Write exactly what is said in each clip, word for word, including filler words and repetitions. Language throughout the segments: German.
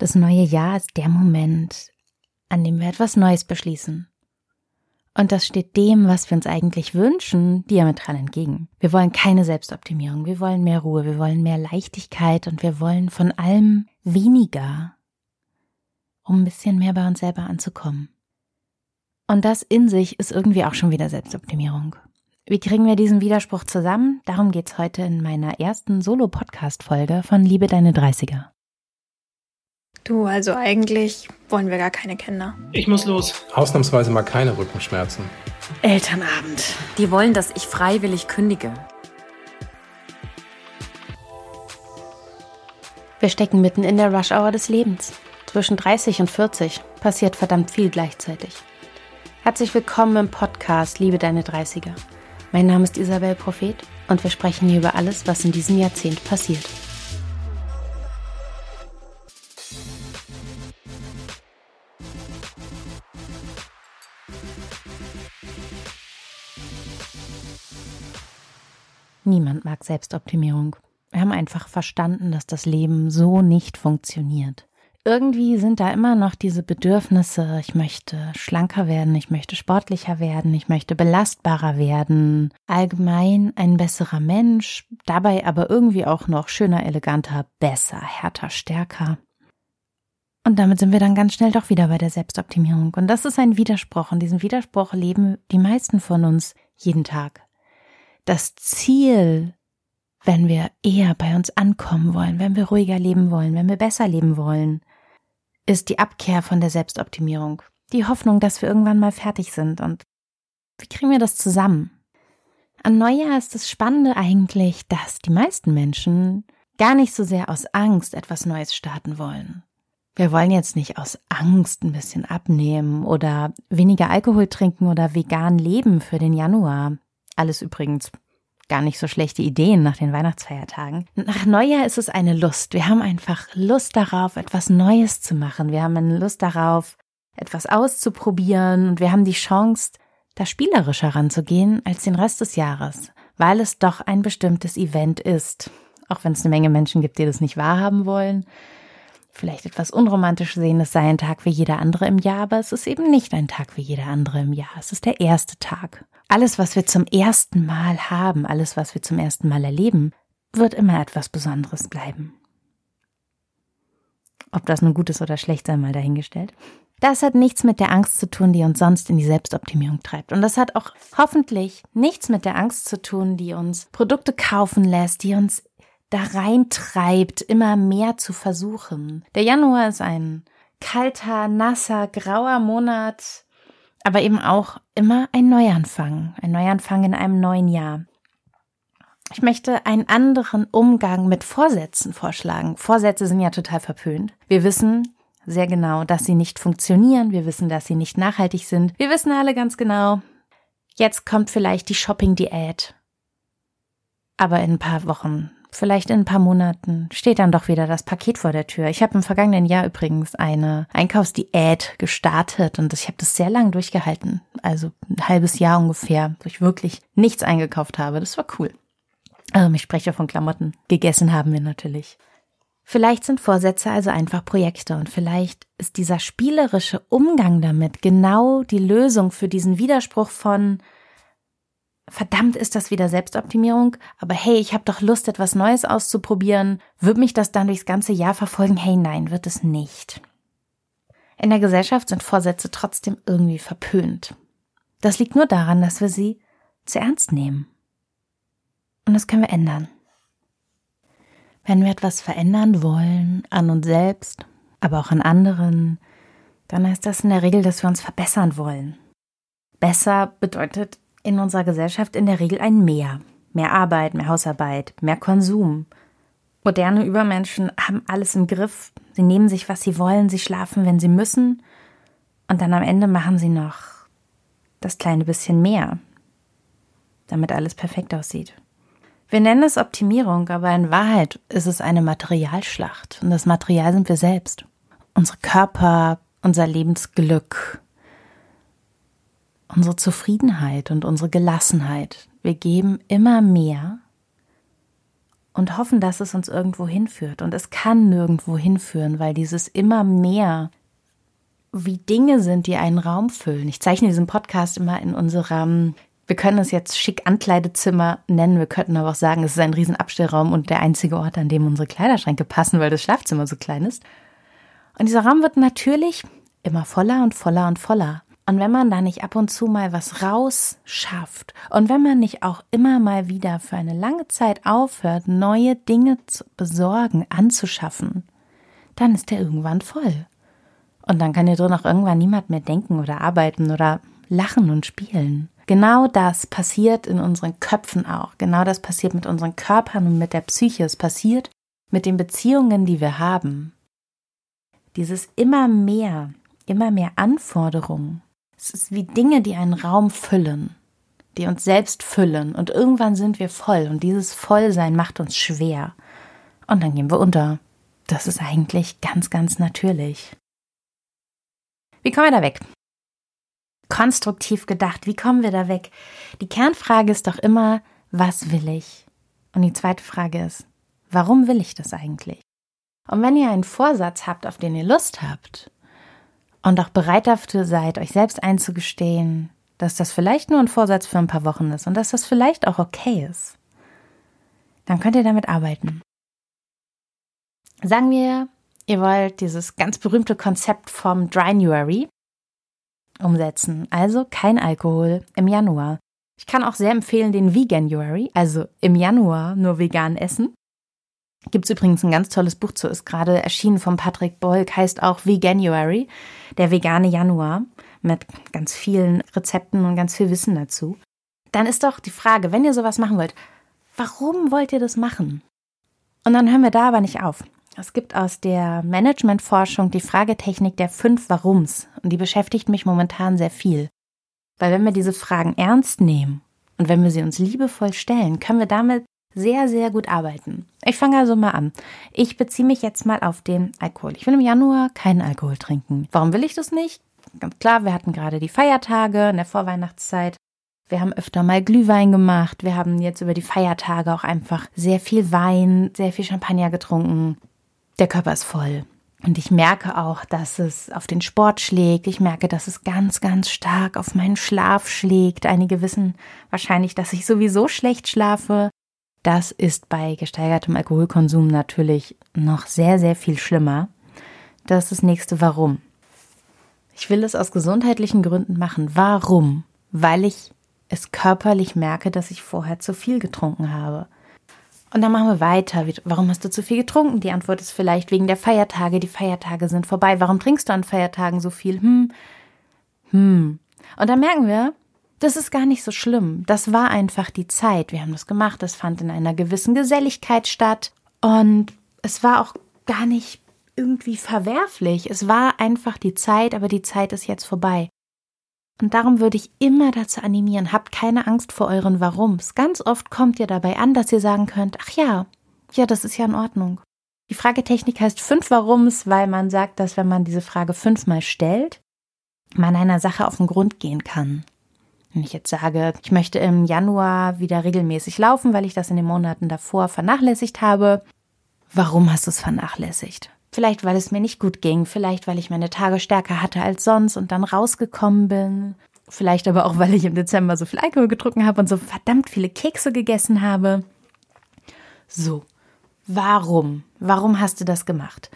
Das neue Jahr ist der Moment, an dem wir etwas Neues beschließen. Und das steht dem, was wir uns eigentlich wünschen, diametral entgegen. Wir wollen keine Selbstoptimierung, wir wollen mehr Ruhe, wir wollen mehr Leichtigkeit und wir wollen von allem weniger, um ein bisschen mehr bei uns selber anzukommen. Und das in sich ist irgendwie auch schon wieder Selbstoptimierung. Wie kriegen wir diesen Widerspruch zusammen? Darum geht's heute in meiner ersten Solo-Podcast-Folge von Liebe deine Dreißiger. Du, also eigentlich wollen wir gar keine Kinder. Ich muss los. Ausnahmsweise mal keine Rückenschmerzen. Elternabend. Die wollen, dass ich freiwillig kündige. Wir stecken mitten in der Rush-Hour des Lebens. Zwischen dreißig und vierzig passiert verdammt viel gleichzeitig. Herzlich willkommen im Podcast Liebe deine Dreißiger. Mein Name ist Isabel Prophet und wir sprechen hier über alles, was in diesem Jahrzehnt passiert. Niemand mag Selbstoptimierung. Wir haben einfach verstanden, dass das Leben so nicht funktioniert. Irgendwie sind da immer noch diese Bedürfnisse, ich möchte schlanker werden, ich möchte sportlicher werden, ich möchte belastbarer werden, allgemein ein besserer Mensch, dabei aber irgendwie auch noch schöner, eleganter, besser, härter, stärker. Und damit sind wir dann ganz schnell doch wieder bei der Selbstoptimierung. Und das ist ein Widerspruch. Und diesen Widerspruch leben die meisten von uns jeden Tag. Das Ziel, wenn wir eher bei uns ankommen wollen, wenn wir ruhiger leben wollen, wenn wir besser leben wollen, ist die Abkehr von der Selbstoptimierung. Die Hoffnung, dass wir irgendwann mal fertig sind. Und wie kriegen wir das zusammen? An Neujahr ist das Spannende eigentlich, dass die meisten Menschen gar nicht so sehr aus Angst etwas Neues starten wollen. Wir wollen jetzt nicht aus Angst ein bisschen abnehmen oder weniger Alkohol trinken oder vegan leben für den Januar. Alles übrigens gar nicht so schlechte Ideen nach den Weihnachtsfeiertagen. Nach Neujahr ist es eine Lust. Wir haben einfach Lust darauf, etwas Neues zu machen. Wir haben eine Lust darauf, etwas auszuprobieren. Und wir haben die Chance, da spielerischer ranzugehen als den Rest des Jahres, weil es doch ein bestimmtes Event ist. Auch wenn es eine Menge Menschen gibt, die das nicht wahrhaben wollen. Vielleicht etwas unromantisch sehen, es sei ein Tag wie jeder andere im Jahr, aber es ist eben nicht ein Tag wie jeder andere im Jahr. Es ist der erste Tag. Alles, was wir zum ersten Mal haben, alles, was wir zum ersten Mal erleben, wird immer etwas Besonderes bleiben. Ob das nun gut ist oder schlecht, sei mal dahingestellt. Das hat nichts mit der Angst zu tun, die uns sonst in die Selbstoptimierung treibt. Und das hat auch hoffentlich nichts mit der Angst zu tun, die uns Produkte kaufen lässt, die uns da reintreibt, immer mehr zu versuchen. Der Januar ist ein kalter, nasser, grauer Monat, aber eben auch immer ein Neuanfang, ein Neuanfang in einem neuen Jahr. Ich möchte einen anderen Umgang mit Vorsätzen vorschlagen. Vorsätze sind ja total verpönt. Wir wissen sehr genau, dass sie nicht funktionieren. Wir wissen, dass sie nicht nachhaltig sind. Wir wissen alle ganz genau, jetzt kommt vielleicht die Shopping-Diät. Aber in ein paar Wochen, vielleicht in ein paar Monaten steht dann doch wieder das Paket vor der Tür. Ich habe im vergangenen Jahr übrigens eine Einkaufsdiät gestartet und ich habe das sehr lang durchgehalten. Also ein halbes Jahr ungefähr, wo ich wirklich nichts eingekauft habe. Das war cool. Also ich spreche von Klamotten. Gegessen haben wir natürlich. Vielleicht sind Vorsätze also einfach Projekte und vielleicht ist dieser spielerische Umgang damit genau die Lösung für diesen Widerspruch von verdammt, ist das wieder Selbstoptimierung, aber hey, ich habe doch Lust, etwas Neues auszuprobieren. Wird mich das dann durchs ganze Jahr verfolgen? Hey, nein, wird es nicht. In der Gesellschaft sind Vorsätze trotzdem irgendwie verpönt. Das liegt nur daran, dass wir sie zu ernst nehmen. Und das können wir ändern. Wenn wir etwas verändern wollen, an uns selbst, aber auch an anderen, dann heißt das in der Regel, dass wir uns verbessern wollen. Besser bedeutet in unserer Gesellschaft in der Regel ein Mehr. Mehr Arbeit, mehr Hausarbeit, mehr Konsum. Moderne Übermenschen haben alles im Griff. Sie nehmen sich, was sie wollen, sie schlafen, wenn sie müssen. Und dann am Ende machen sie noch das kleine bisschen mehr, damit alles perfekt aussieht. Wir nennen es Optimierung, aber in Wahrheit ist es eine Materialschlacht. Und das Material sind wir selbst. Unsere Körper, unser Lebensglück, unsere Zufriedenheit und unsere Gelassenheit. Wir geben immer mehr, und hoffen, dass es uns irgendwo hinführt. Und es kann nirgendwo hinführen, weil dieses immer mehr wie Dinge sind, die einen Raum füllen. Ich zeichne diesen Podcast immer in unserem, wir können es jetzt schick Ankleidezimmer nennen, wir könnten aber auch sagen, es ist ein riesen Abstellraum und der einzige Ort, an dem unsere Kleiderschränke passen, weil das Schlafzimmer so klein ist. Und dieser Raum wird natürlich immer voller und voller und voller. Und wenn man da nicht ab und zu mal was raus schafft und wenn man nicht auch immer mal wieder für eine lange Zeit aufhört, neue Dinge zu besorgen, anzuschaffen, dann ist der irgendwann voll. Und dann kann hier drin auch irgendwann niemand mehr denken oder arbeiten oder lachen und spielen. Genau das passiert in unseren Köpfen auch. Genau das passiert mit unseren Körpern und mit der Psyche. Es passiert mit den Beziehungen, die wir haben. Dieses immer mehr, immer mehr Anforderungen. Es ist wie Dinge, die einen Raum füllen, die uns selbst füllen. Und irgendwann sind wir voll. Und dieses Vollsein macht uns schwer. Und dann gehen wir unter. Das ist eigentlich ganz, ganz natürlich. Wie kommen wir da weg? Konstruktiv gedacht, wie kommen wir da weg? Die Kernfrage ist doch immer, was will ich? Und die zweite Frage ist, warum will ich das eigentlich? Und wenn ihr einen Vorsatz habt, auf den ihr Lust habt und auch bereit dafür seid, euch selbst einzugestehen, dass das vielleicht nur ein Vorsatz für ein paar Wochen ist und dass das vielleicht auch okay ist, dann könnt ihr damit arbeiten. Sagen wir, ihr wollt dieses ganz berühmte Konzept vom Dry January umsetzen, also kein Alkohol im Januar. Ich kann auch sehr empfehlen den Veganuary, also im Januar nur vegan essen. Gibt es übrigens ein ganz tolles Buch zu, ist gerade erschienen von Patrick Bolk, heißt auch Veganuary, der vegane Januar, mit ganz vielen Rezepten und ganz viel Wissen dazu. Dann ist doch die Frage, wenn ihr sowas machen wollt, warum wollt ihr das machen? Und dann hören wir da aber nicht auf. Es gibt aus der Managementforschung die Fragetechnik der fünf Warums und die beschäftigt mich momentan sehr viel. Weil wenn wir diese Fragen ernst nehmen und wenn wir sie uns liebevoll stellen, können wir damit sehr, sehr gut arbeiten. Ich fange also mal an. Ich beziehe mich jetzt mal auf den Alkohol. Ich will im Januar keinen Alkohol trinken. Warum will ich das nicht? Ganz klar, wir hatten gerade die Feiertage in der Vorweihnachtszeit. Wir haben öfter mal Glühwein gemacht. Wir haben jetzt über die Feiertage auch einfach sehr viel Wein, sehr viel Champagner getrunken. Der Körper ist voll und ich merke auch, dass es auf den Sport schlägt. Ich merke, dass es ganz, ganz stark auf meinen Schlaf schlägt. Einige wissen wahrscheinlich, dass ich sowieso schlecht schlafe. Das ist bei gesteigertem Alkoholkonsum natürlich noch sehr, sehr viel schlimmer. Das ist das nächste Warum. Ich will es aus gesundheitlichen Gründen machen. Warum? Weil ich es körperlich merke, dass ich vorher zu viel getrunken habe. Und dann machen wir weiter. Warum hast du zu viel getrunken? Die Antwort ist vielleicht wegen der Feiertage. Die Feiertage sind vorbei. Warum trinkst du an Feiertagen so viel? Hm, hm. Und dann merken wir, das ist gar nicht so schlimm. Das war einfach die Zeit. Wir haben das gemacht. Das fand in einer gewissen Geselligkeit statt. Und es war auch gar nicht irgendwie verwerflich. Es war einfach die Zeit, aber die Zeit ist jetzt vorbei. Und darum würde ich immer dazu animieren, habt keine Angst vor euren Warums. Ganz oft kommt ihr dabei an, dass ihr sagen könnt, ach ja, ja, das ist ja in Ordnung. Die Fragetechnik heißt fünf Warums, weil man sagt, dass wenn man diese Frage fünfmal stellt, man einer Sache auf den Grund gehen kann. Wenn ich jetzt sage, ich möchte im Januar wieder regelmäßig laufen, weil ich das in den Monaten davor vernachlässigt habe. Warum hast du es vernachlässigt? Vielleicht, weil es mir nicht gut ging, vielleicht, weil ich meine Tage stärker hatte als sonst und dann rausgekommen bin. Vielleicht aber auch, weil ich im Dezember so viel Alkohol getrunken habe und so verdammt viele Kekse gegessen habe. So, warum? Warum hast du das gemacht?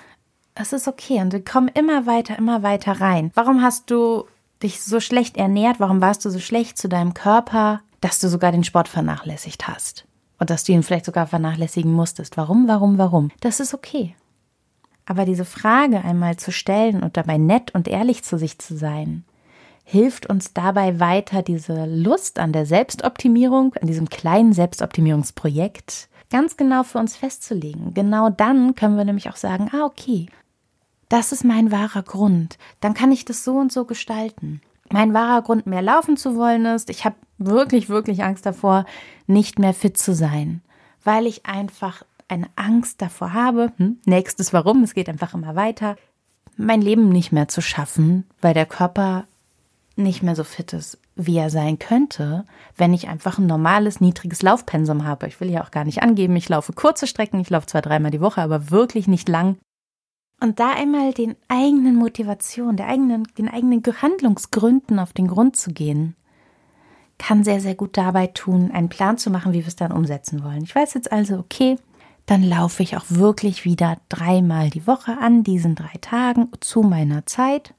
Es ist okay und wir kommen immer weiter, immer weiter rein. Warum hast du dich so schlecht ernährt? Warum warst du so schlecht zu deinem Körper, dass du sogar den Sport vernachlässigt hast? Und dass du ihn vielleicht sogar vernachlässigen musstest. Warum, warum, warum? Das ist okay. Aber diese Frage einmal zu stellen und dabei nett und ehrlich zu sich zu sein, hilft uns dabei weiter, diese Lust an der Selbstoptimierung, an diesem kleinen Selbstoptimierungsprojekt, ganz genau für uns festzulegen. Genau dann können wir nämlich auch sagen, ah okay, das ist mein wahrer Grund, dann kann ich das so und so gestalten. Mein wahrer Grund, mehr laufen zu wollen ist, ich habe wirklich, wirklich Angst davor, nicht mehr fit zu sein, weil ich einfach eine Angst davor habe, hm, nächstes Warum, es geht einfach immer weiter, mein Leben nicht mehr zu schaffen, weil der Körper nicht mehr so fit ist, wie er sein könnte, wenn ich einfach ein normales, niedriges Laufpensum habe. Ich will ja auch gar nicht angeben, ich laufe kurze Strecken, ich laufe zwei, dreimal die Woche, aber wirklich nicht lang. Und da einmal den eigenen Motivationen, der eigenen, den eigenen Handlungsgründen auf den Grund zu gehen, kann sehr, sehr gut dabei tun, einen Plan zu machen, wie wir es dann umsetzen wollen. Ich weiß jetzt also, okay, dann laufe ich auch wirklich wieder dreimal die Woche an diesen drei Tagen zu meiner Zeit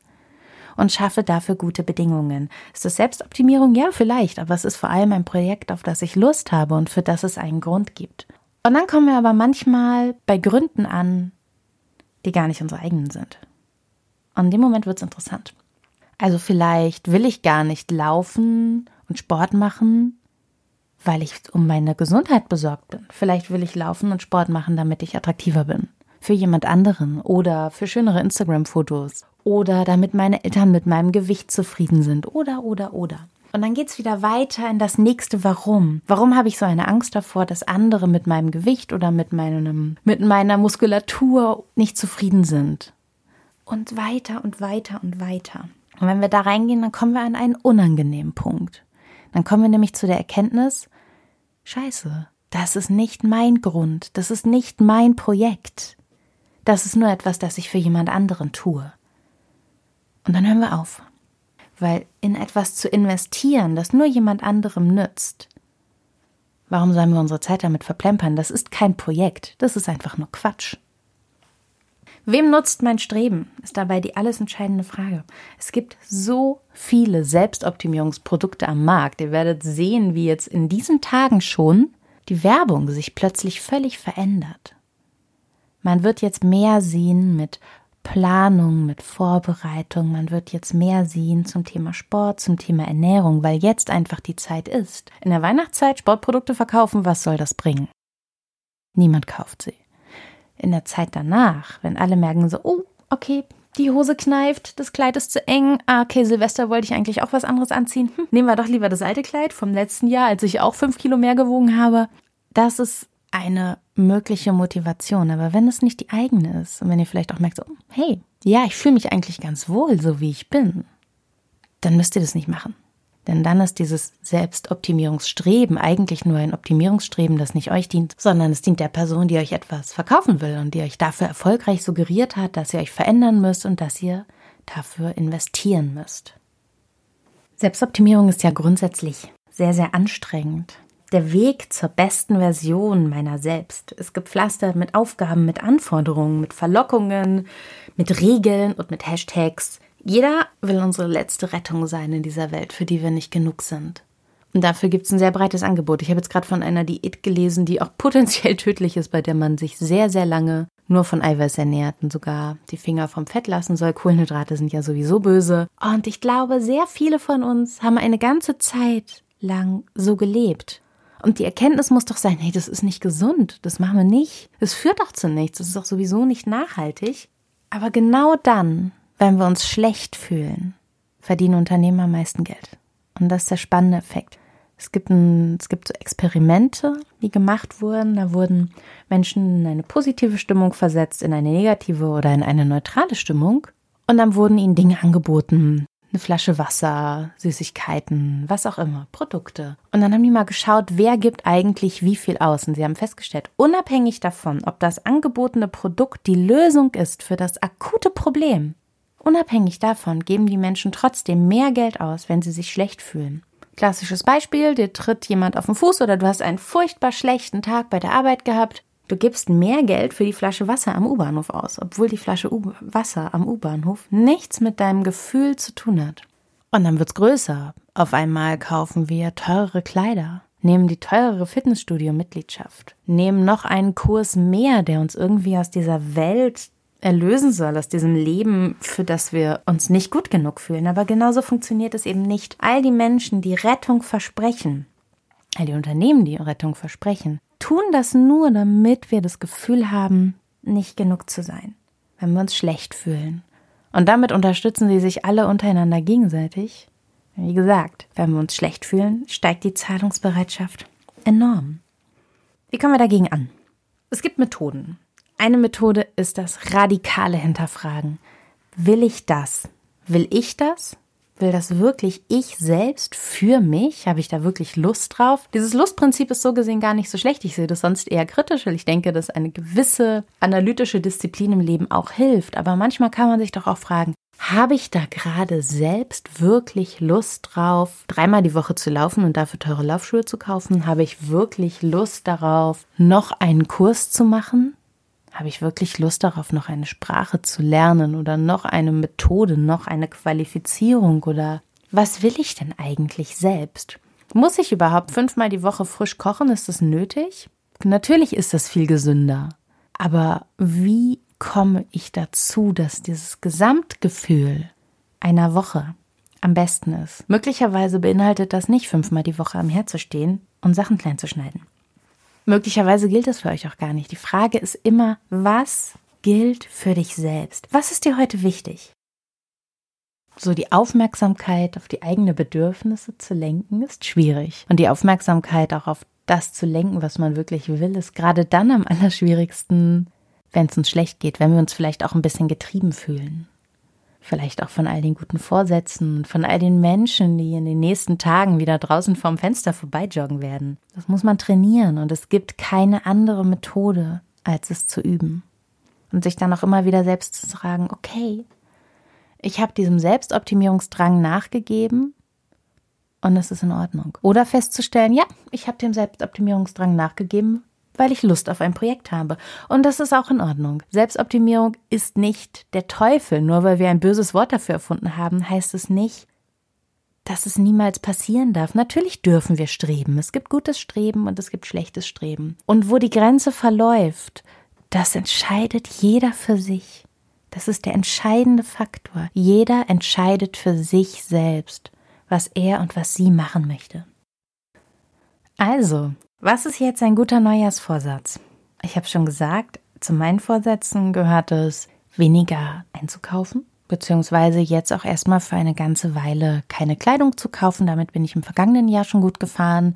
und schaffe dafür gute Bedingungen. Ist das Selbstoptimierung? Ja, vielleicht, aber es ist vor allem ein Projekt, auf das ich Lust habe und für das es einen Grund gibt. Und dann kommen wir aber manchmal bei Gründen an, die gar nicht unsere eigenen sind. Und in dem Moment wird es interessant. Also vielleicht will ich gar nicht laufen und Sport machen, weil ich um meine Gesundheit besorgt bin. Vielleicht will ich laufen und Sport machen, damit ich attraktiver bin. Für jemand anderen oder für schönere Instagram-Fotos. Oder damit meine Eltern mit meinem Gewicht zufrieden sind. Oder, oder, oder. Und dann geht's wieder weiter in das nächste Warum. Warum habe ich so eine Angst davor, dass andere mit meinem Gewicht oder mit, meinem, mit meiner Muskulatur nicht zufrieden sind? Und weiter und weiter und weiter. Und wenn wir da reingehen, dann kommen wir an einen unangenehmen Punkt. Dann kommen wir nämlich zu der Erkenntnis, Scheiße, das ist nicht mein Grund, das ist nicht mein Projekt. Das ist nur etwas, das ich für jemand anderen tue. Und dann hören wir auf. Weil in etwas zu investieren, das nur jemand anderem nützt, warum sollen wir unsere Zeit damit verplempern? Das ist kein Projekt, das ist einfach nur Quatsch. Wem nutzt mein Streben? Ist dabei die alles entscheidende Frage. Es gibt so viele Selbstoptimierungsprodukte am Markt. Ihr werdet sehen, wie jetzt in diesen Tagen schon die Werbung sich plötzlich völlig verändert. Man wird jetzt mehr sehen mit Planung, mit Vorbereitung. Man wird jetzt mehr sehen zum Thema Sport, zum Thema Ernährung, weil jetzt einfach die Zeit ist. In der Weihnachtszeit Sportprodukte verkaufen, was soll das bringen? Niemand kauft sie. In der Zeit danach, wenn alle merken so, oh, okay, die Hose kneift, das Kleid ist zu eng, ah, okay, Silvester wollte ich eigentlich auch was anderes anziehen, hm, nehmen wir doch lieber das alte Kleid vom letzten Jahr, als ich auch fünf Kilo mehr gewogen habe. Das ist eine mögliche Motivation, aber wenn es nicht die eigene ist und wenn ihr vielleicht auch merkt, so, hey, ja, ich fühle mich eigentlich ganz wohl, so wie ich bin, dann müsst ihr das nicht machen. Denn dann ist dieses Selbstoptimierungsstreben eigentlich nur ein Optimierungsstreben, das nicht euch dient, sondern es dient der Person, die euch etwas verkaufen will und die euch dafür erfolgreich suggeriert hat, dass ihr euch verändern müsst und dass ihr dafür investieren müsst. Selbstoptimierung ist ja grundsätzlich sehr, sehr anstrengend. Der Weg zur besten Version meiner selbst ist gepflastert mit Aufgaben, mit Anforderungen, mit Verlockungen, mit Regeln und mit Hashtags. Jeder will unsere letzte Rettung sein in dieser Welt, für die wir nicht genug sind. Und dafür gibt es ein sehr breites Angebot. Ich habe jetzt gerade von einer Diät gelesen, die auch potenziell tödlich ist, bei der man sich sehr, sehr lange nur von Eiweiß ernährt und sogar die Finger vom Fett lassen soll. Kohlenhydrate sind ja sowieso böse. Und ich glaube, sehr viele von uns haben eine ganze Zeit lang so gelebt. Und die Erkenntnis muss doch sein, hey, das ist nicht gesund, das machen wir nicht. Es führt doch zu nichts, das ist doch sowieso nicht nachhaltig. Aber genau dann, wenn wir uns schlecht fühlen, verdienen Unternehmen am meisten Geld. Und das ist der spannende Effekt. Es gibt, ein, es gibt so Experimente, die gemacht wurden. Da wurden Menschen in eine positive Stimmung versetzt, in eine negative oder in eine neutrale Stimmung. Und dann wurden ihnen Dinge angeboten. Eine Flasche Wasser, Süßigkeiten, was auch immer, Produkte. Und dann haben die mal geschaut, wer gibt eigentlich wie viel aus. Und sie haben festgestellt, unabhängig davon, ob das angebotene Produkt die Lösung ist für das akute Problem, unabhängig davon geben die Menschen trotzdem mehr Geld aus, wenn sie sich schlecht fühlen. Klassisches Beispiel, dir tritt jemand auf den Fuß oder du hast einen furchtbar schlechten Tag bei der Arbeit gehabt. Du gibst mehr Geld für die Flasche Wasser am U-Bahnhof aus, obwohl die Flasche U- Wasser am U-Bahnhof nichts mit deinem Gefühl zu tun hat. Und dann wird's größer. Auf einmal kaufen wir teurere Kleider, nehmen die teurere Fitnessstudio-Mitgliedschaft, nehmen noch einen Kurs mehr, der uns irgendwie aus dieser Welt erlösen soll, aus diesem Leben, für das wir uns nicht gut genug fühlen. Aber genauso funktioniert es eben nicht. All die Menschen, die Rettung versprechen, all die Unternehmen, die Rettung versprechen, tun das nur, damit wir das Gefühl haben, nicht genug zu sein, wenn wir uns schlecht fühlen. Und damit unterstützen sie sich alle untereinander gegenseitig. Wie gesagt, wenn wir uns schlecht fühlen, steigt die Zahlungsbereitschaft enorm. Wie kommen wir dagegen an? Es gibt Methoden. Eine Methode ist das radikale Hinterfragen. Will ich das? Will ich das? will das wirklich ich selbst für mich? Habe ich da wirklich Lust drauf? Dieses Lustprinzip ist so gesehen gar nicht so schlecht. Ich sehe das sonst eher kritisch, weil ich denke, dass eine gewisse analytische Disziplin im Leben auch hilft. Aber manchmal kann man sich doch auch fragen, habe ich da gerade selbst wirklich Lust drauf, dreimal die Woche zu laufen und dafür teure Laufschuhe zu kaufen? Habe ich wirklich Lust darauf, noch einen Kurs zu machen? Habe ich wirklich Lust darauf, noch eine Sprache zu lernen oder noch eine Methode, noch eine Qualifizierung? Oder was will ich denn eigentlich selbst? Muss ich überhaupt fünfmal die Woche frisch kochen? Ist das nötig? Natürlich ist das viel gesünder. Aber wie komme ich dazu, dass dieses Gesamtgefühl einer Woche am besten ist? Möglicherweise beinhaltet das nicht, fünfmal die Woche am Herd zu stehen und Sachen klein zu schneiden. Möglicherweise gilt das für euch auch gar nicht. Die Frage ist immer, was gilt für dich selbst? Was ist dir heute wichtig? So die Aufmerksamkeit auf die eigenen Bedürfnisse zu lenken, ist schwierig. Und die Aufmerksamkeit auch auf das zu lenken, was man wirklich will, ist gerade dann am allerschwierigsten, wenn es uns schlecht geht, wenn wir uns vielleicht auch ein bisschen getrieben fühlen. Vielleicht auch von all den guten Vorsätzen, von all den Menschen, die in den nächsten Tagen wieder draußen vorm Fenster vorbeijoggen werden. Das muss man trainieren und es gibt keine andere Methode, als es zu üben. Und sich dann auch immer wieder selbst zu sagen, okay, ich habe diesem Selbstoptimierungsdrang nachgegeben und das ist in Ordnung. Oder festzustellen, ja, ich habe dem Selbstoptimierungsdrang nachgegeben, weil ich Lust auf ein Projekt habe. Und das ist auch in Ordnung. Selbstoptimierung ist nicht der Teufel. Nur weil wir ein böses Wort dafür erfunden haben, heißt es nicht, dass es niemals passieren darf. Natürlich dürfen wir streben. Es gibt gutes Streben und es gibt schlechtes Streben. Und wo die Grenze verläuft, das entscheidet jeder für sich. Das ist der entscheidende Faktor. Jeder entscheidet für sich selbst, was er und was sie machen möchte. Also, was ist jetzt ein guter Neujahrsvorsatz? Ich habe schon gesagt, zu meinen Vorsätzen gehört es, weniger einzukaufen, beziehungsweise jetzt auch erstmal für eine ganze Weile keine Kleidung zu kaufen. Damit bin ich im vergangenen Jahr schon gut gefahren.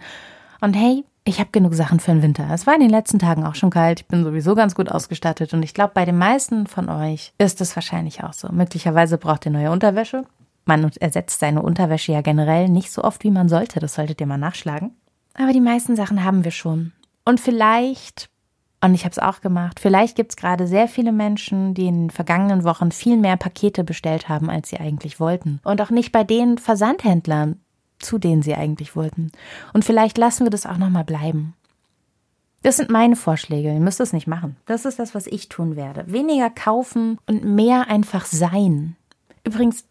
Und hey, ich habe genug Sachen für den Winter. Es war in den letzten Tagen auch schon kalt. Ich bin sowieso ganz gut ausgestattet und ich glaube, bei den meisten von euch ist es wahrscheinlich auch so. Möglicherweise braucht ihr neue Unterwäsche. Man ersetzt seine Unterwäsche ja generell nicht so oft, wie man sollte. Das solltet ihr mal nachschlagen. Aber die meisten Sachen haben wir schon. Und vielleicht, und ich habe es auch gemacht, vielleicht gibt es gerade sehr viele Menschen, die in den vergangenen Wochen viel mehr Pakete bestellt haben, als sie eigentlich wollten. Und auch nicht bei den Versandhändlern, zu denen sie eigentlich wollten. Und vielleicht lassen wir das auch nochmal bleiben. Das sind meine Vorschläge, ihr müsst es nicht machen. Das ist das, was ich tun werde. Weniger kaufen und mehr einfach sein. Übrigens,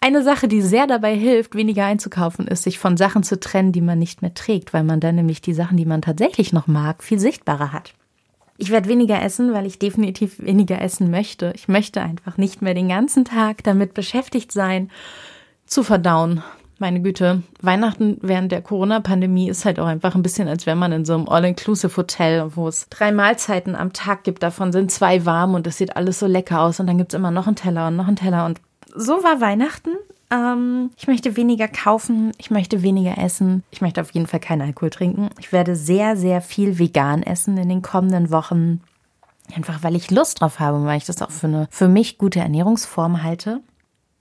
eine Sache, die sehr dabei hilft, weniger einzukaufen, ist, sich von Sachen zu trennen, die man nicht mehr trägt, weil man dann nämlich die Sachen, die man tatsächlich noch mag, viel sichtbarer hat. Ich werde weniger essen, weil ich definitiv weniger essen möchte. Ich möchte einfach nicht mehr den ganzen Tag damit beschäftigt sein, zu verdauen. Meine Güte, Weihnachten während der Corona-Pandemie ist halt auch einfach ein bisschen, als wäre man in so einem All-Inclusive-Hotel, wo es drei Mahlzeiten am Tag gibt, davon sind zwei warm und es sieht alles so lecker aus und dann gibt es immer noch einen Teller und noch einen Teller und so war Weihnachten. Ähm, ich möchte weniger kaufen, ich möchte weniger essen, ich möchte auf jeden Fall keinen Alkohol trinken. Ich werde sehr, sehr viel vegan essen in den kommenden Wochen, einfach weil ich Lust drauf habe und weil ich das auch für eine für mich gute Ernährungsform halte.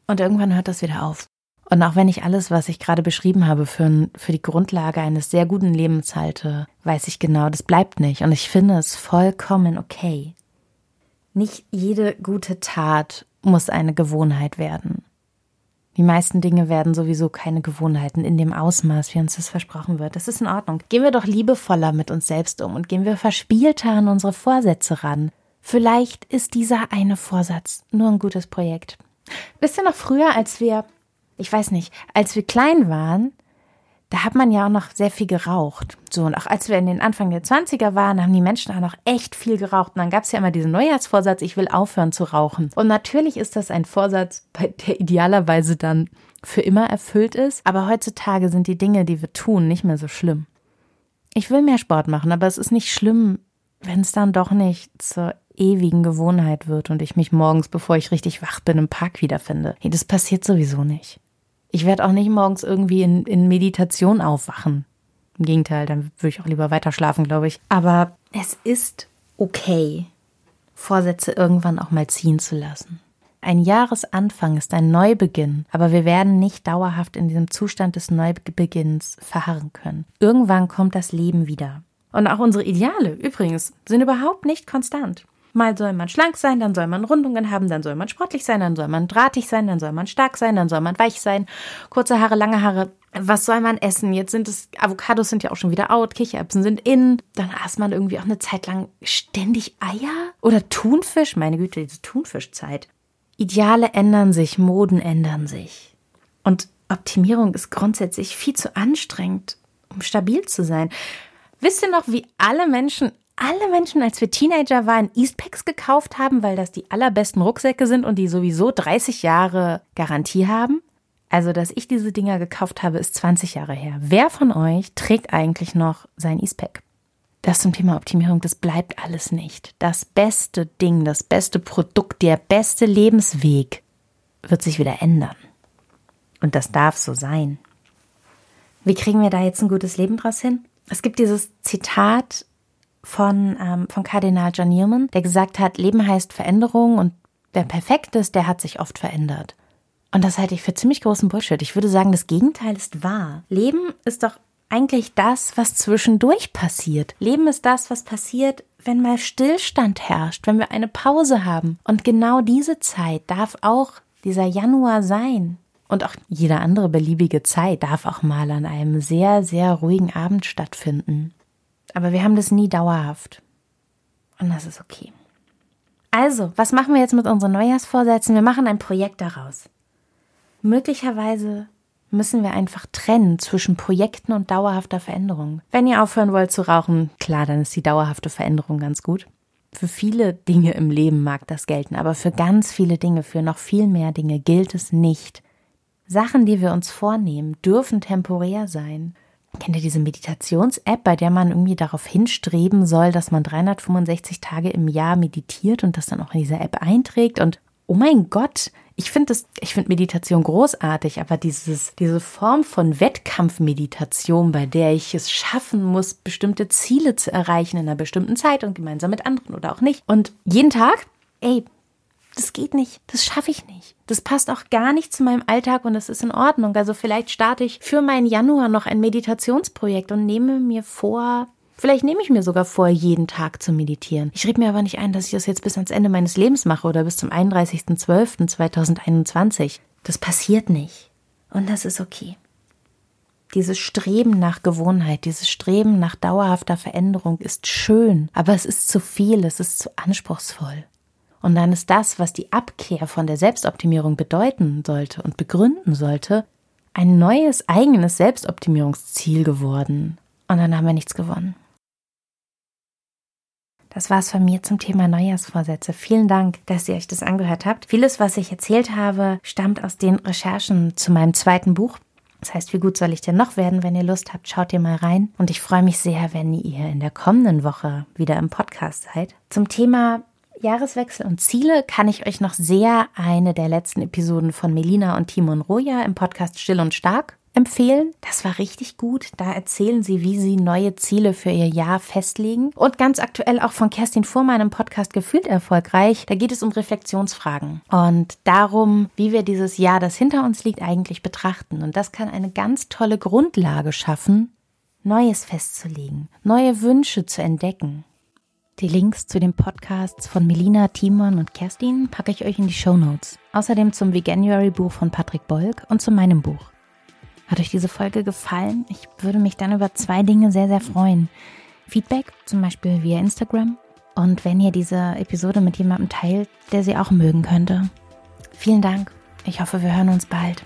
Und irgendwann hört das wieder auf. Und auch wenn ich alles, was ich gerade beschrieben habe, für, für die Grundlage eines sehr guten Lebens halte, weiß ich genau, das bleibt nicht. Und ich finde es vollkommen okay. Nicht jede gute Tat muss eine Gewohnheit werden. Die meisten Dinge werden sowieso keine Gewohnheiten in dem Ausmaß, wie uns das versprochen wird. Das ist in Ordnung. Gehen wir doch liebevoller mit uns selbst um und gehen wir verspielter an unsere Vorsätze ran. Vielleicht ist dieser eine Vorsatz nur ein gutes Projekt. Wisst ihr noch früher, als wir, ich weiß nicht, als wir klein waren, da hat man ja auch noch sehr viel geraucht. So, und auch als wir in den Anfang der zwanziger waren, haben die Menschen auch noch echt viel geraucht. Und dann gab es ja immer diesen Neujahrsvorsatz, ich will aufhören zu rauchen. Und natürlich ist das ein Vorsatz, der idealerweise dann für immer erfüllt ist. Aber heutzutage sind die Dinge, die wir tun, nicht mehr so schlimm. Ich will mehr Sport machen, aber es ist nicht schlimm, wenn es dann doch nicht zur ewigen Gewohnheit wird und ich mich morgens, bevor ich richtig wach bin, im Park wiederfinde. Hey, das passiert sowieso nicht. Ich werde auch nicht morgens irgendwie in, in Meditation aufwachen. Im Gegenteil, dann würde ich auch lieber weiter schlafen, glaube ich. Aber es ist okay, Vorsätze irgendwann auch mal ziehen zu lassen. Ein Jahresanfang ist ein Neubeginn, aber wir werden nicht dauerhaft in diesem Zustand des Neubeginns verharren können. Irgendwann kommt das Leben wieder. Und auch unsere Ideale übrigens sind überhaupt nicht konstant. Mal soll man schlank sein, dann soll man Rundungen haben, dann soll man sportlich sein, dann soll man drahtig sein, dann soll man stark sein, dann soll man weich sein, kurze Haare, lange Haare. Was soll man essen? Jetzt sind es, Avocados sind ja auch schon wieder out, Kichererbsen sind in. Dann aß man irgendwie auch eine Zeit lang ständig Eier oder Thunfisch. Meine Güte, diese Thunfischzeit. Ideale ändern sich, Moden ändern sich. Und Optimierung ist grundsätzlich viel zu anstrengend, um stabil zu sein. Wisst ihr noch, wie alle Menschen Alle Menschen, als wir Teenager waren, Eastpacks gekauft haben, weil das die allerbesten Rucksäcke sind und die sowieso dreißig Jahre Garantie haben? Also, dass ich diese Dinger gekauft habe, ist zwanzig Jahre her. Wer von euch trägt eigentlich noch sein Eastpack? Das zum Thema Optimierung, das bleibt alles nicht. Das beste Ding, das beste Produkt, der beste Lebensweg wird sich wieder ändern. Und das darf so sein. Wie kriegen wir da jetzt ein gutes Leben draus hin? Es gibt dieses Zitat von, ähm, von Kardinal John Newman, der gesagt hat, Leben heißt Veränderung und wer perfekt ist, der hat sich oft verändert. Und das halte ich für ziemlich großen Bullshit. Ich würde sagen, das Gegenteil ist wahr. Leben ist doch eigentlich das, was zwischendurch passiert. Leben ist das, was passiert, wenn mal Stillstand herrscht, wenn wir eine Pause haben. Und genau diese Zeit darf auch dieser Januar sein. Und auch jede andere beliebige Zeit darf auch mal an einem sehr, sehr ruhigen Abend stattfinden. Aber wir haben das nie dauerhaft. Und das ist okay. Also, was machen wir jetzt mit unseren Neujahrsvorsätzen? Wir machen ein Projekt daraus. Möglicherweise müssen wir einfach trennen zwischen Projekten und dauerhafter Veränderung. Wenn ihr aufhören wollt zu rauchen, klar, dann ist die dauerhafte Veränderung ganz gut. Für viele Dinge im Leben mag das gelten, aber für ganz viele Dinge, für noch viel mehr Dinge gilt es nicht. Sachen, die wir uns vornehmen, dürfen temporär sein. Kennt ihr diese Meditations-App, bei der man irgendwie darauf hinstreben soll, dass man dreihundertfünfundsechzig Tage im Jahr meditiert und das dann auch in dieser App einträgt? Und oh mein Gott, ich finde das, ich finde Meditation großartig, aber dieses, diese Form von Wettkampfmeditation, bei der ich es schaffen muss, bestimmte Ziele zu erreichen in einer bestimmten Zeit und gemeinsam mit anderen oder auch nicht. Und jeden Tag, ey, das geht nicht, das schaffe ich nicht. Das passt auch gar nicht zu meinem Alltag und das ist in Ordnung. Also vielleicht starte ich für meinen Januar noch ein Meditationsprojekt und nehme mir vor, vielleicht nehme ich mir sogar vor, jeden Tag zu meditieren. Ich schrieb mir aber nicht ein, dass ich das jetzt bis ans Ende meines Lebens mache oder bis zum einunddreißigsten zwölften zweitausendeinundzwanzig. Das passiert nicht und das ist okay. Dieses Streben nach Gewohnheit, dieses Streben nach dauerhafter Veränderung ist schön, aber es ist zu viel, es ist zu anspruchsvoll. Und dann ist das, was die Abkehr von der Selbstoptimierung bedeuten sollte und begründen sollte, ein neues eigenes Selbstoptimierungsziel geworden. Und dann haben wir nichts gewonnen. Das war's von mir zum Thema Neujahrsvorsätze. Vielen Dank, dass ihr euch das angehört habt. Vieles, was ich erzählt habe, stammt aus den Recherchen zu meinem zweiten Buch. Das heißt, wie gut soll ich denn noch werden? Wenn ihr Lust habt, schaut ihr mal rein. Und ich freue mich sehr, wenn ihr in der kommenden Woche wieder im Podcast seid. Zum Thema Jahreswechsel und Ziele kann ich euch noch sehr eine der letzten Episoden von Melina und Timon Roja im Podcast Still und Stark empfehlen. Das war richtig gut. Da erzählen sie, wie sie neue Ziele für ihr Jahr festlegen. Und ganz aktuell auch von Kerstin Fuhrmann im Podcast Gefühlt Erfolgreich. Da geht es um Reflexionsfragen und darum, wie wir dieses Jahr, das hinter uns liegt, eigentlich betrachten. Und das kann eine ganz tolle Grundlage schaffen, Neues festzulegen, neue Wünsche zu entdecken. Die Links zu den Podcasts von Melina, Timon und Kerstin packe ich euch in die Shownotes. Außerdem zum Veganuary-Buch von Patrick Bolk und zu meinem Buch. Hat euch diese Folge gefallen? Ich würde mich dann über zwei Dinge sehr, sehr freuen. Feedback, zum Beispiel via Instagram. Und wenn ihr diese Episode mit jemandem teilt, der sie auch mögen könnte. Vielen Dank. Ich hoffe, wir hören uns bald.